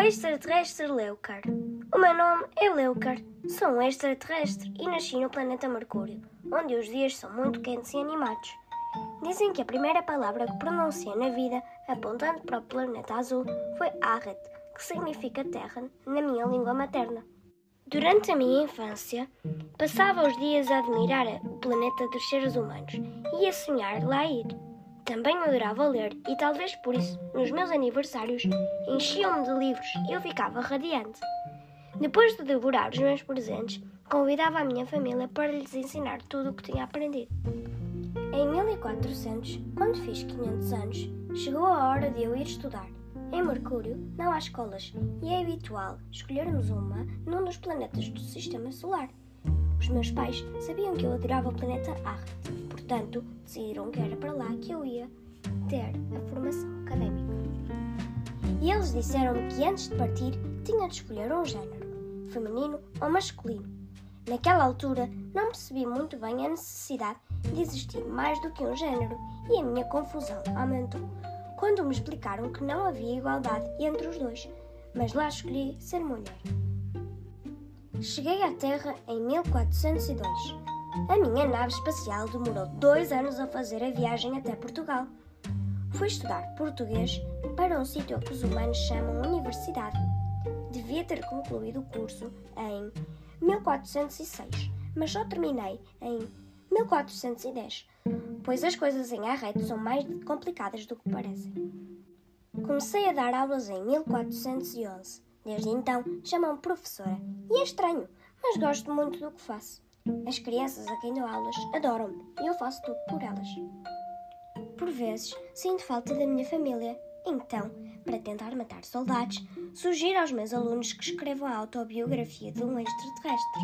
O extraterrestre Leucar. O meu nome é Leucar, sou um extraterrestre e nasci no planeta Mercúrio, onde os dias são muito quentes e animados. Dizem que a primeira palavra que pronunciei na vida, apontando para o planeta azul, foi Aret, que significa terra na minha língua materna. Durante a minha infância, passava os dias a admirar o planeta dos seres humanos e a sonhar lá ir. Também adorava ler e talvez por isso, nos meus aniversários, enchiam-me de livros e eu ficava radiante. Depois de devorar os meus presentes, convidava a minha família para lhes ensinar tudo o que tinha aprendido. Em 1400, quando fiz 500 anos, chegou a hora de eu ir estudar. Em Mercúrio não há escolas e é habitual escolhermos uma num dos planetas do Sistema Solar. Os meus pais sabiam que eu adorava o planeta Arte, portanto, decidiram que era para lá que eu ia ter a formação académica. E eles disseram-me que antes de partir tinha de escolher um género, feminino ou masculino. Naquela altura, não percebi muito bem a necessidade de existir mais do que um género e a minha confusão aumentou quando me explicaram que não havia igualdade entre os dois, mas lá escolhi ser mulher. Cheguei à Terra em 1402. A minha nave espacial demorou 2 anos a fazer a viagem até Portugal. Fui estudar português para um sítio que os humanos chamam universidade. Devia ter concluído o curso em 1406, mas só terminei em 1410, pois as coisas em Aret são mais complicadas do que parecem. Comecei a dar aulas em 1411. Desde então, chamam-me professora, e é estranho, mas gosto muito do que faço. As crianças a quem dou aulas adoram-me e eu faço tudo por elas. Por vezes, sinto falta da minha família, então, para tentar matar saudades, sugiro aos meus alunos que escrevam a autobiografia de um extraterrestre.